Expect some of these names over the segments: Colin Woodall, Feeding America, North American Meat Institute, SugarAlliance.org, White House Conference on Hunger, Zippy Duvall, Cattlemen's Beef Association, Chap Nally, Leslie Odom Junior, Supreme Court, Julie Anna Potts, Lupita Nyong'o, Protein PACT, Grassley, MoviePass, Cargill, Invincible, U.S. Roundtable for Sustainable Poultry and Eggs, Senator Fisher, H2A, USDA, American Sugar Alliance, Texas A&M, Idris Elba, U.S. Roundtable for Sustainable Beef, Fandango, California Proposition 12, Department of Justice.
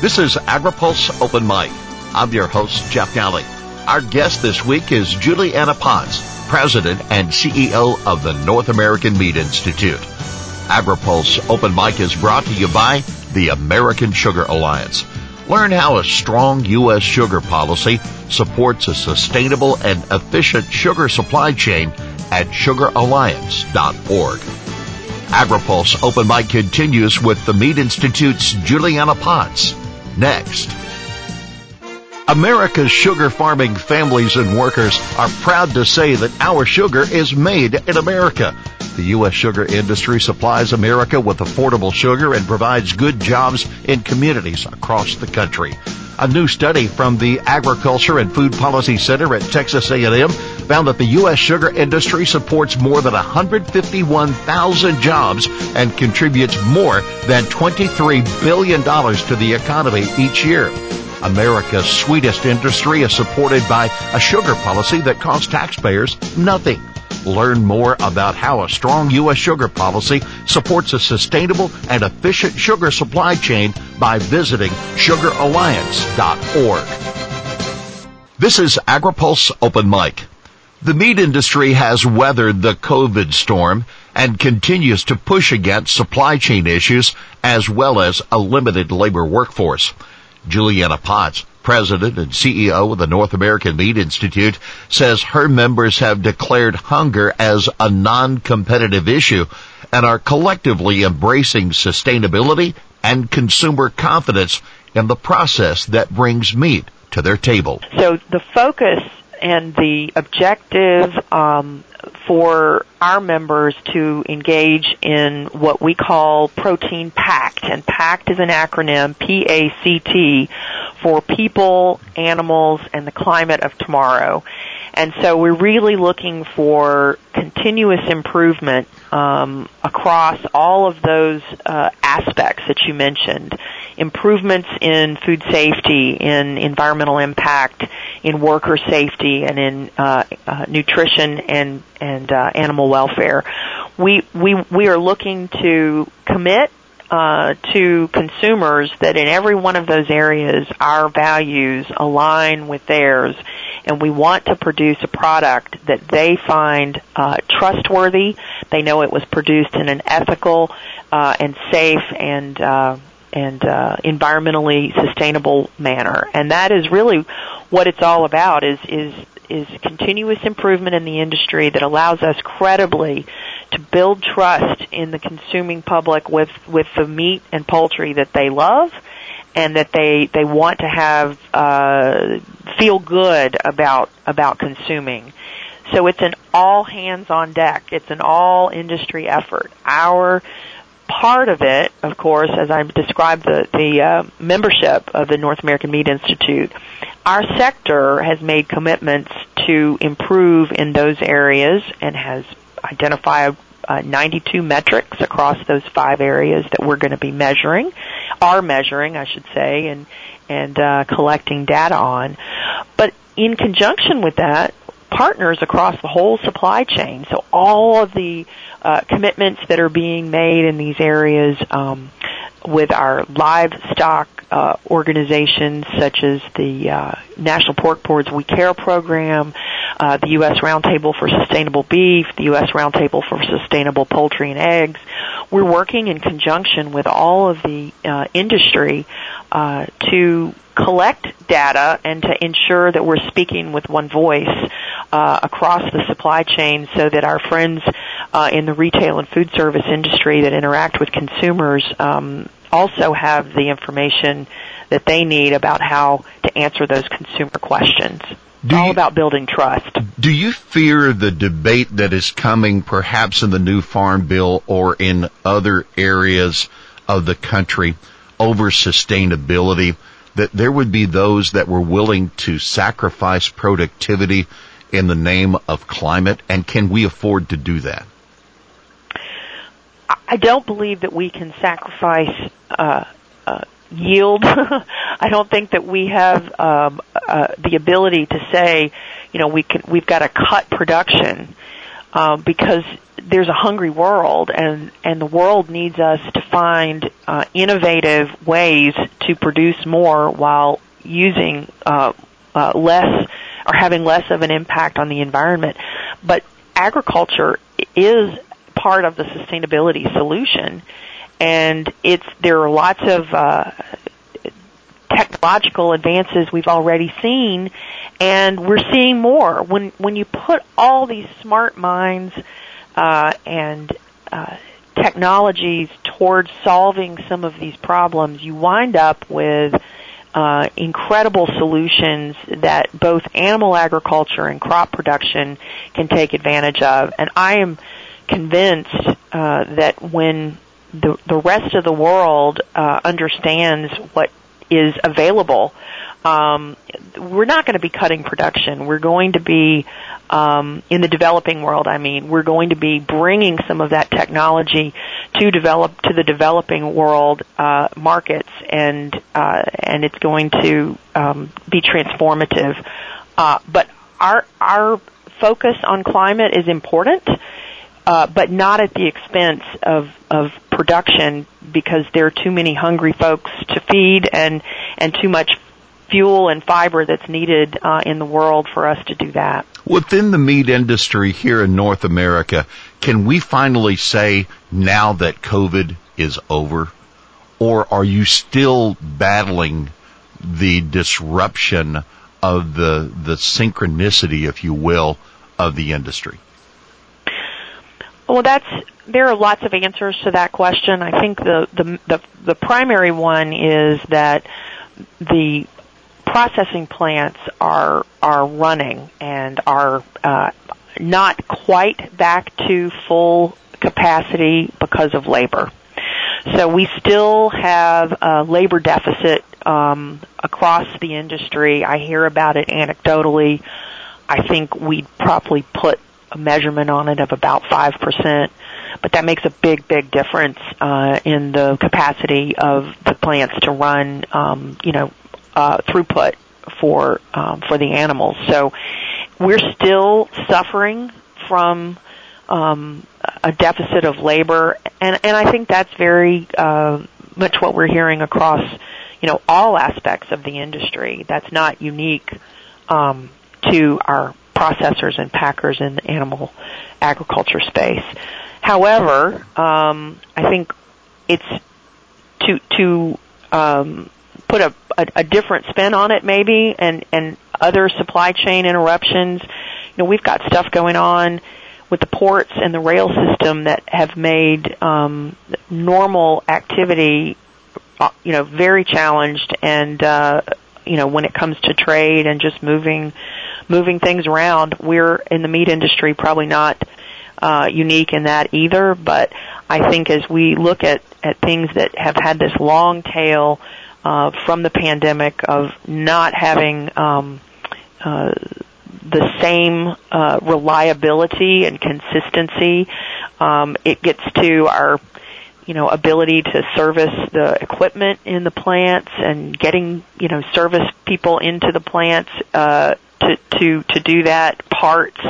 This is AgriPulse Open Mic. I'm your host, Chap Nally. Our guest this week is Julie Anna Potts, President and CEO of the North American Meat Institute. AgriPulse Open Mic is brought to you by the American Sugar Alliance. Learn how a strong U.S. sugar policy supports a sustainable and efficient sugar supply chain at SugarAlliance.org. AgriPulse Open Mic continues with the Meat Institute's Julie Anna Potts. Next. America's sugar farming families and workers are proud to say that our sugar is made in America. The U.S. sugar industry supplies America with affordable sugar and provides good jobs in communities across the country. A new study from the Agriculture and Food Policy Center at Texas A&M found that the U.S. sugar industry supports more than 151,000 jobs and contributes more than $23 billion to the economy each year. America's sweetest industry is supported by a sugar policy that costs taxpayers nothing. Learn more about how a strong U.S. sugar policy supports a sustainable and efficient sugar supply chain by visiting sugaralliance.org. This is AgriPulse Open Mic. The meat industry has weathered the COVID storm and continues to push against supply chain issues as well as a limited labor workforce. Julie Anna Potts, President and CEO of the North American Meat Institute, says her members have declared hunger as a non-competitive issue and are collectively embracing sustainability and consumer confidence in the process that brings meat to their table. So the focus and the objective for our members to engage in what we call Protein PACT, and PACT is an acronym, P-A-C-T, for People, Animals, and the Climate of Tomorrow. And so we're really looking for continuous improvement across all of those aspects that you mentioned. Improvements in food safety, in environmental impact, in worker safety, and in nutrition and animal welfare. We are looking to commit to consumers that in every one of those areas our values align with theirs, and we want to produce a product that they find trustworthy. They know it was produced in an ethical and safe and environmentally sustainable manner. And that is really what it's all about, is continuous improvement in the industry that allows us credibly to build trust in the consuming public with the meat and poultry that they love and that they want to have feel good about consuming. So it's an all hands on deck. It's an all industry effort. Our part of it, of course, as I described the membership of the North American Meat Institute, our sector has made commitments to improve in those areas and has identified 92 metrics across those five areas that we're going to be measuring, I should say, and collecting data on. But in conjunction with that, partners across the whole supply chain. So all of the commitments that are being made in these areas with our livestock organizations such as the National Pork Board's We Care program, the U.S. Roundtable for Sustainable Beef, the U.S. Roundtable for Sustainable Poultry and Eggs. We're working in conjunction with all of the industry to collect data and to ensure that we're speaking with one voice across the supply chain so that our friends in the retail and food service industry that interact with consumers also have the information that they need about how to answer those consumer questions. It's all about building trust. Do you fear the debate that is coming perhaps in the new Farm Bill or in other areas of the country over sustainability, that there would be those that were willing to sacrifice productivity in the name of climate, and can we afford to do that? I don't believe that we can sacrifice yield. I don't think that we have the ability to say, we've got to cut production because there's a hungry world, and the world needs us to find innovative ways to produce more while using less or having less of an impact on the environment. But agriculture is part of the sustainability solution, and there are lots of technological advances we've already seen, and we're seeing more. When you put all these smart minds and technologies towards solving some of these problems, you wind up with incredible solutions that both animal agriculture and crop production can take advantage of. And I am convinced that when the rest of the world understands what is available, we're not going to be cutting production. We're going to be, in the developing world, we're going to be bringing some of that technology to the developing world markets, and it's going to be transformative. But our focus on climate is important, but not at the expense of production, because there are too many hungry folks to feed, and too much fuel and fiber that's needed in the world for us to do that. Within the meat industry here in North America, can we finally say now that COVID is over, or are you still battling the disruption of the synchronicity, if you will, of the industry? Well, there are lots of answers to that question. I think the primary one is that the processing plants are running and are not quite back to full capacity because of labor. So we still have a labor deficit across the industry. I hear about it anecdotally. I think we'd probably put a measurement on it of about 5%, but that makes a big difference in the capacity of the plants to run throughput for the animals. So we're still suffering from a deficit of labor, and I think that's very much what we're hearing across all aspects of the industry. That's not unique to our processors and packers in the animal agriculture space. However, I think it's to put a different spin on it, maybe, and other supply chain interruptions. We've got stuff going on with the ports and the rail system that have made normal activity, very challenged. And when it comes to trade and just moving things around, we're in the meat industry probably not unique in that either. But I think as we look at things that have had this long tail from the pandemic of not having the same reliability and consistency, it gets to our ability to service the equipment in the plants and getting service people into the plants to do that, parts.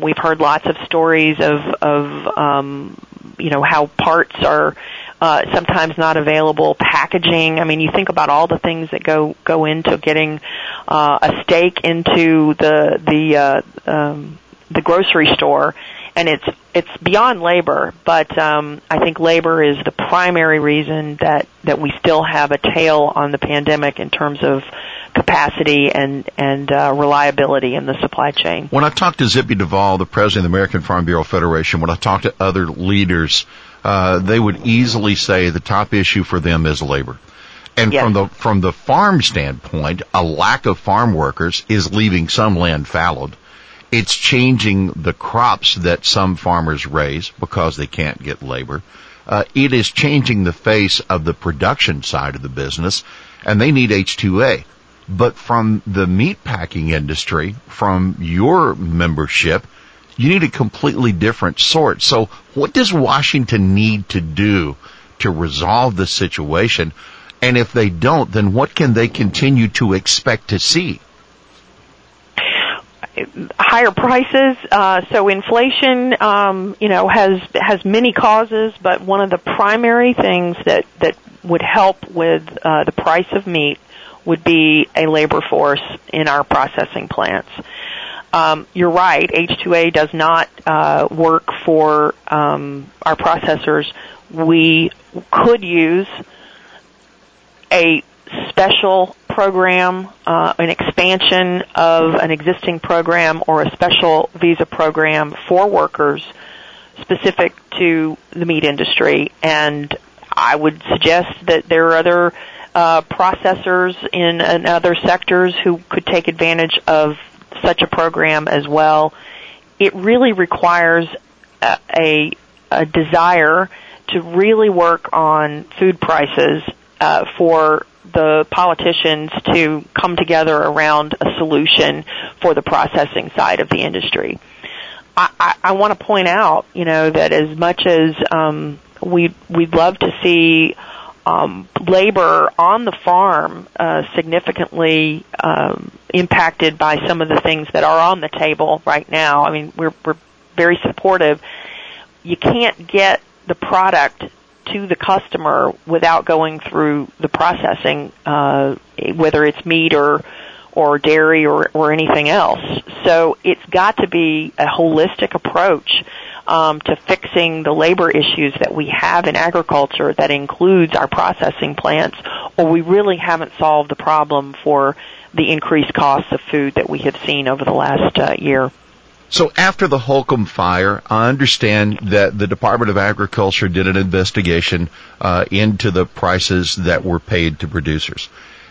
We've heard lots of stories of how parts are sometimes not available, packaging. You think about all the things that go into getting a steak into the grocery store, and it's beyond labor. But I think labor is the primary reason that we still have a tail on the pandemic in terms of capacity and reliability in the supply chain. When I talked to Zippy Duvall, the president of the American Farm Bureau Federation, when I talked to other leaders, they would easily say the top issue for them is labor. And yes, from the farm standpoint, a lack of farm workers is leaving some land fallowed. It's changing the crops that some farmers raise because they can't get labor. It is changing the face of the production side of the business, and they need H2A. But from the meatpacking industry, from your membership, you need a completely different sort. So what does Washington need to do to resolve the situation? And if they don't, then what can they continue to expect to see? higher prices. So inflation, has many causes, but one of the primary things that would help with the price of meat would be a labor force in our processing plants. You're right, H2A does not work for our processors. We could use a special program, an expansion of an existing program or a special visa program for workers specific to the meat industry. And I would suggest that there are other processors in other sectors who could take advantage of such a program as well. It really requires a desire to really work on food prices for the politicians to come together around a solution for the processing side of the industry. I want to point out, that as much as we'd love to see labor on the farm significantly impacted by some of the things that are on the table right now. I mean, we're very supportive. You can't get the product to the customer without going through the processing, whether it's meat or dairy or anything else. So it's got to be a holistic approach to fixing the labor issues that we have in agriculture that includes our processing plants, or we really haven't solved the problem for the increased costs of food that we have seen over the last year. So after the Holcomb fire, I understand that the Department of Agriculture did an investigation into the prices that were paid to producers.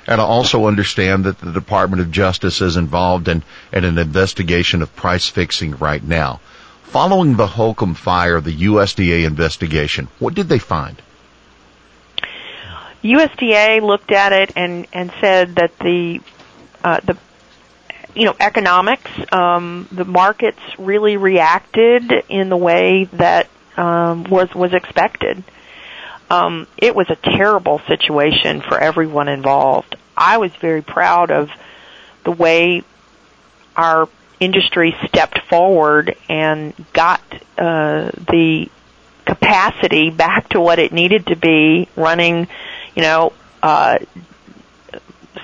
And I also understand that the Department of Justice is involved in an investigation of price fixing right now. Following the Holcomb fire, the USDA investigation, what did they find? USDA looked at it and said that the economics, the markets really reacted in the way that was expected. It was a terrible situation for everyone involved. I was very proud of the way our industry stepped forward and got the capacity back to what it needed to be, running,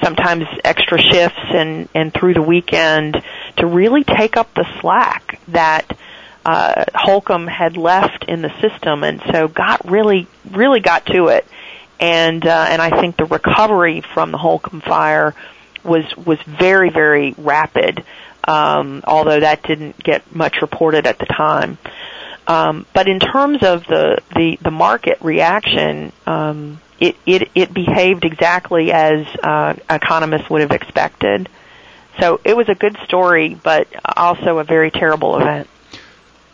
sometimes extra shifts and through the weekend to really take up the slack that Holcomb had left in the system, and so really got to it. And I think the recovery from the Holcomb fire was very, very rapid, although that didn't get much reported at the time. But in terms of the market reaction, it behaved exactly as economists would have expected. So it was a good story, but also a very terrible event.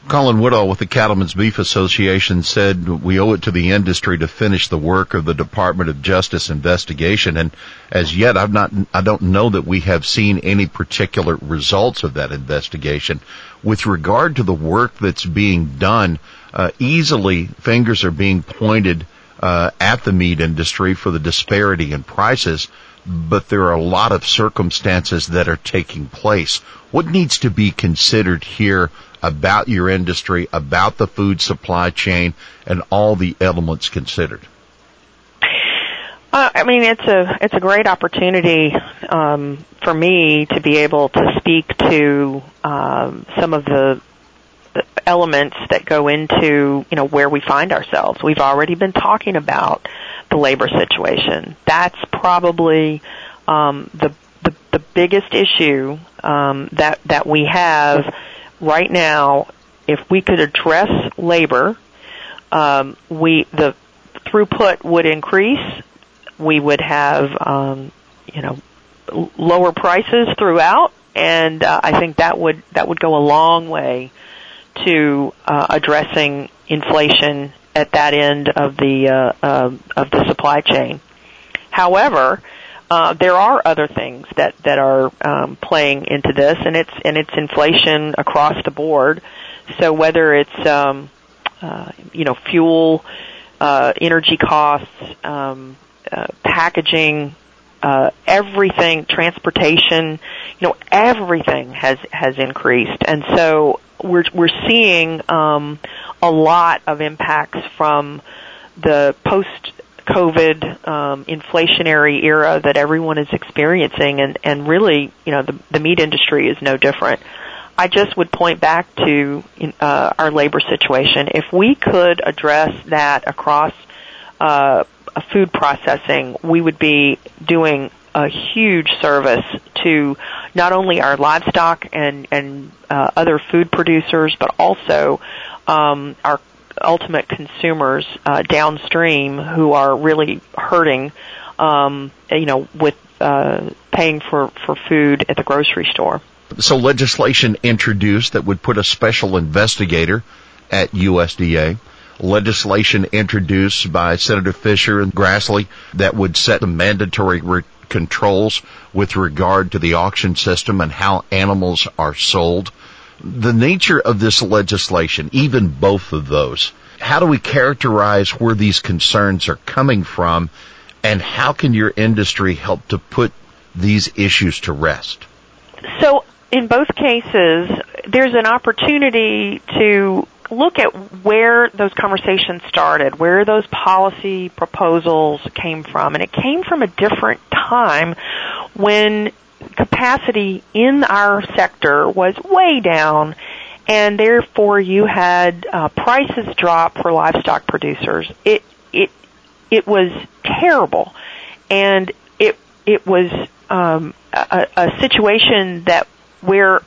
Colin Woodall with the Cattlemen's Beef Association said we owe it to the industry to finish the work of the Department of Justice investigation, and as yet I don't know that we have seen any particular results of that investigation. With regard to the work that's being done, easily fingers are being pointed at the meat industry for the disparity in prices, but there are a lot of circumstances that are taking place. What needs to be considered here about your industry, about the food supply chain, and all the elements considered? It's a great opportunity for me to be able to speak to some of the elements that go into where we find ourselves. We've already been talking about the labor situation. That's probably the biggest issue that we have right now. If we could address labor, the throughput would increase. We would have lower prices throughout, and I think that would go a long way to addressing inflation at that end of the supply chain. However, there are other things that are playing into this, and it's inflation across the board. So whether it's fuel, energy costs, packaging, everything, transportation, you know, everything has increased. And so we're seeing a lot of impacts from the post-COVID inflationary era that everyone is experiencing, and really, you know, the meat industry is no different. I just would point back to our labor situation. If we could address that across food processing, we would be doing a huge service to not only our livestock and other food producers, but also our ultimate consumers downstream, who are really hurting, you know, with paying for food at the grocery store. So legislation introduced that would put a special investigator at USDA, legislation introduced by Senator Fisher and Grassley that would set the mandatory controls with regard to the auction system and how animals are sold. The nature of this legislation, even both of those, how do we characterize where these concerns are coming from, and how can your industry help to put these issues to rest? So in both cases, there's an opportunity to look at where those conversations started, where those policy proposals came from. And it came from a different time when capacity in our sector was way down, and therefore you had prices drop for livestock producers. It was terrible, and it was a situation that where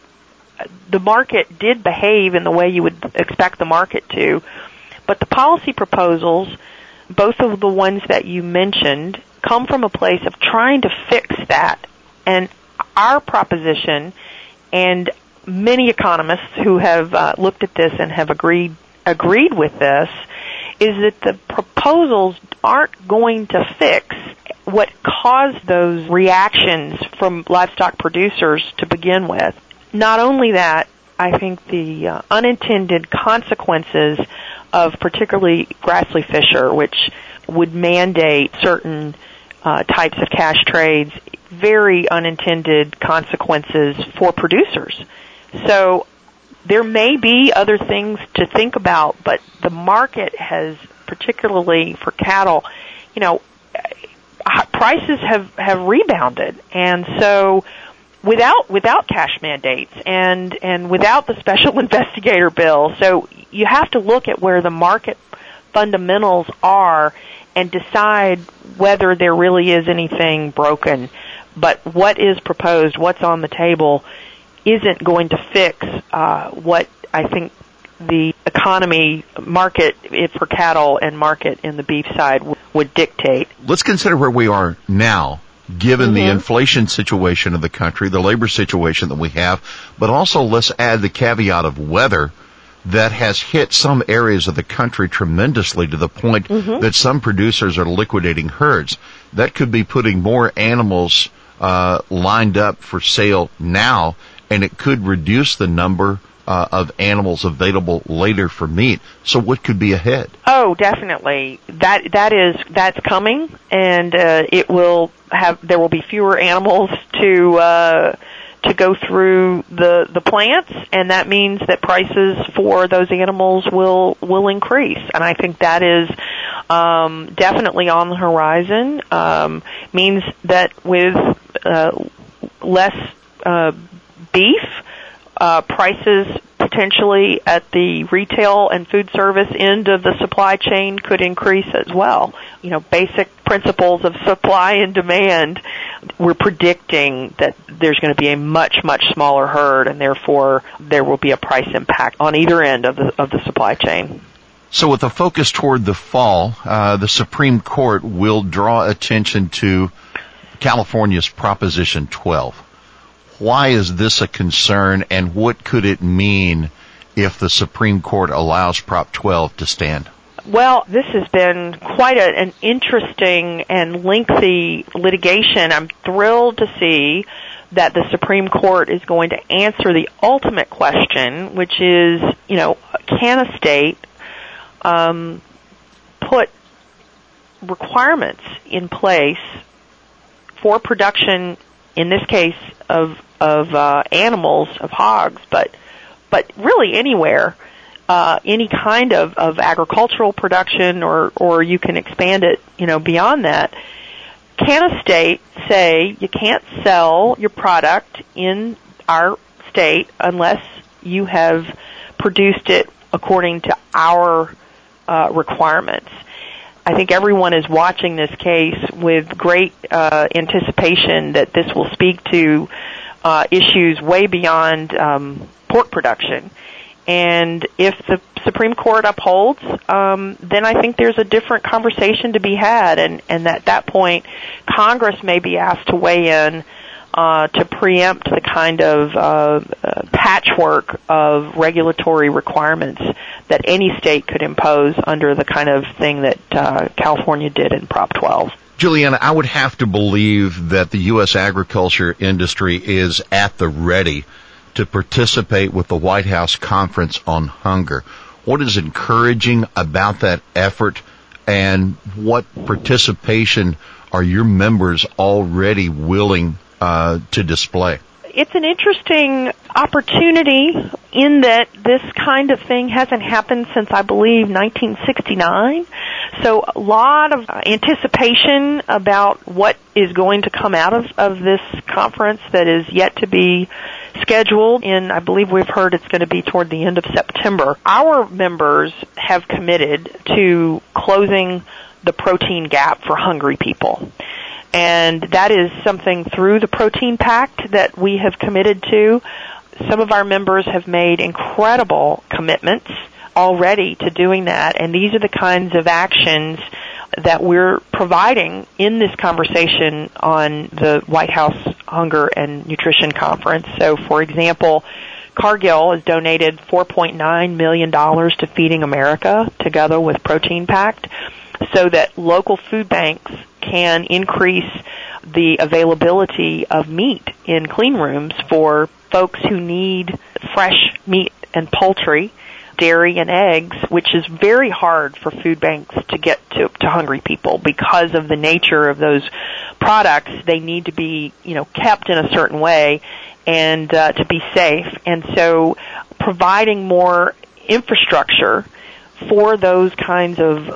the market did behave in the way you would expect the market to, but the policy proposals, both of the ones that you mentioned, come from a place of trying to fix that. And our proposition, and many economists who have looked at this and have agreed with this, is that the proposals aren't going to fix what caused those reactions from livestock producers to begin with. Not only that, I think the unintended consequences of particularly Grassley-Fisher, which would mandate certain types of cash trades, very unintended consequences for producers. So there may be other things to think about, but the market has, particularly for cattle, you know, prices have rebounded. And so without cash mandates and without the special investigator bill. So you have to look at where the market fundamentals are and decide whether there really is anything broken. But what is proposed, what's on the table, isn't going to fix what I think the economy, market for cattle and market in the beef side would dictate. Let's consider where we are now, given the inflation situation of the country, the labor situation that we have, but also let's add the caveat of weather that has hit some areas of the country tremendously to the point that some producers are liquidating herds. That could be putting more animals lined up for sale now, and it could reduce the number of animals available later for meat. So what could be ahead? Oh, definitely. That's coming, and there will be fewer animals to go through the plants, and that means that prices for those animals will increase. And I think that is definitely on the horizon. Means that with less beef, prices potentially at the retail and food service end of the supply chain could increase as well. You know, basic principles of supply and demand, we're predicting that there's going to be a much, much smaller herd, and therefore there will be a price impact on either end of the supply chain. So with a focus toward the fall, the Supreme Court will draw attention to California's Proposition 12. Why is this a concern, and what could it mean if the Supreme Court allows Prop 12 to stand? Well, this has been quite an interesting and lengthy litigation. I'm thrilled to see that the Supreme Court is going to answer the ultimate question, which is, you know, can a state put requirements in place for production, in this case, of animals, of hogs, but really anywhere, any kind of agricultural production, or you can expand it, beyond that. Can a state say you can't sell your product in our state unless you have produced it according to our requirements? I think everyone is watching this case with great anticipation that this will speak to issues way beyond pork production. And if the Supreme Court upholds, then I think there's a different conversation to be had. And at that point, Congress may be asked to weigh in to preempt the kind of patchwork of regulatory requirements that any state could impose under the kind of thing that California did in Prop 12. Juliana, I would have to believe that the U.S. agriculture industry is at the ready to participate with the White House Conference on Hunger. What is encouraging about that effort, and what participation are your members already willing to display? It's an interesting opportunity in that this kind of thing hasn't happened since, I believe, 1969. So a lot of anticipation about what is going to come out of this conference that is yet to be scheduled, and I believe we've heard it's going to be toward the end of September. Our members have committed to closing the protein gap for hungry people. And that is something through the Protein PACT that we have committed to. Some of our members have made incredible commitments already to doing that, and these are the kinds of actions that we're providing in this conversation on the White House Hunger and Nutrition Conference. So, for example, Cargill has donated $4.9 million to Feeding America together with Protein PACT, so that local food banks can increase the availability of meat in clean rooms for folks who need fresh meat and poultry, dairy and eggs, which is very hard for food banks to get to hungry people because of the nature of those products. They need to be, kept in a certain way and to be safe. And so providing more infrastructure for those kinds of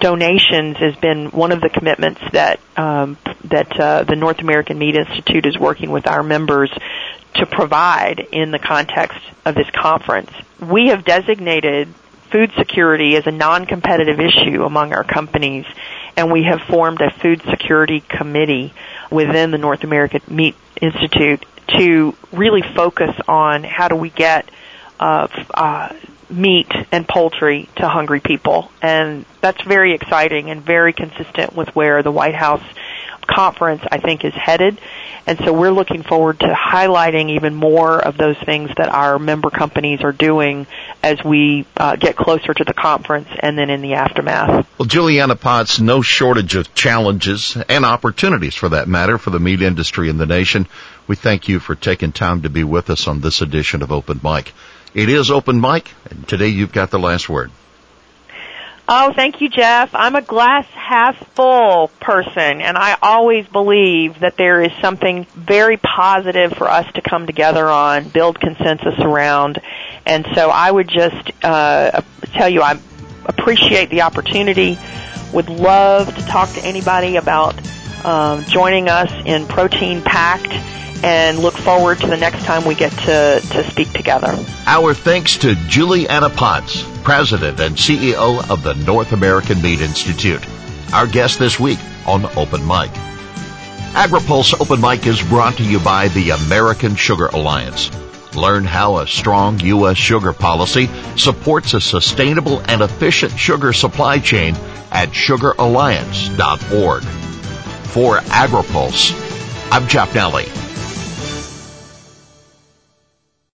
donations has been one of the commitments that the North American Meat Institute is working with our members to provide in the context of this conference. We have designated food security as a non-competitive issue among our companies, and we have formed a food security committee within the North American Meat Institute to really focus on how do we get meat and poultry to hungry people. And that's very exciting and very consistent with where the White House conference, I think, is headed. And so we're looking forward to highlighting even more of those things that our member companies are doing as we get closer to the conference and then in the aftermath. Well, Julie Anna Potts, no shortage of challenges and opportunities, for that matter, for the meat industry in the nation. We thank you for taking time to be with us on this edition of Open Mic. It is Open Mic, and today you've got the last word. Oh, thank you, Jeff. I'm a glass half full person, and I always believe that there is something very positive for us to come together on, build consensus around. And so I would just tell you I appreciate the opportunity, would love to talk to anybody about joining us in Protein PACT, and look forward to the next time we get to speak together. Our thanks to Julie Anna Potts, President and CEO of the North American Meat Institute, our guest this week on Open Mic. AgriPulse Open Mic is brought to you by the American Sugar Alliance. Learn how a strong U.S. sugar policy supports a sustainable and efficient sugar supply chain at SugarAlliance.org. For AgriPulse, I'm Chap Nally.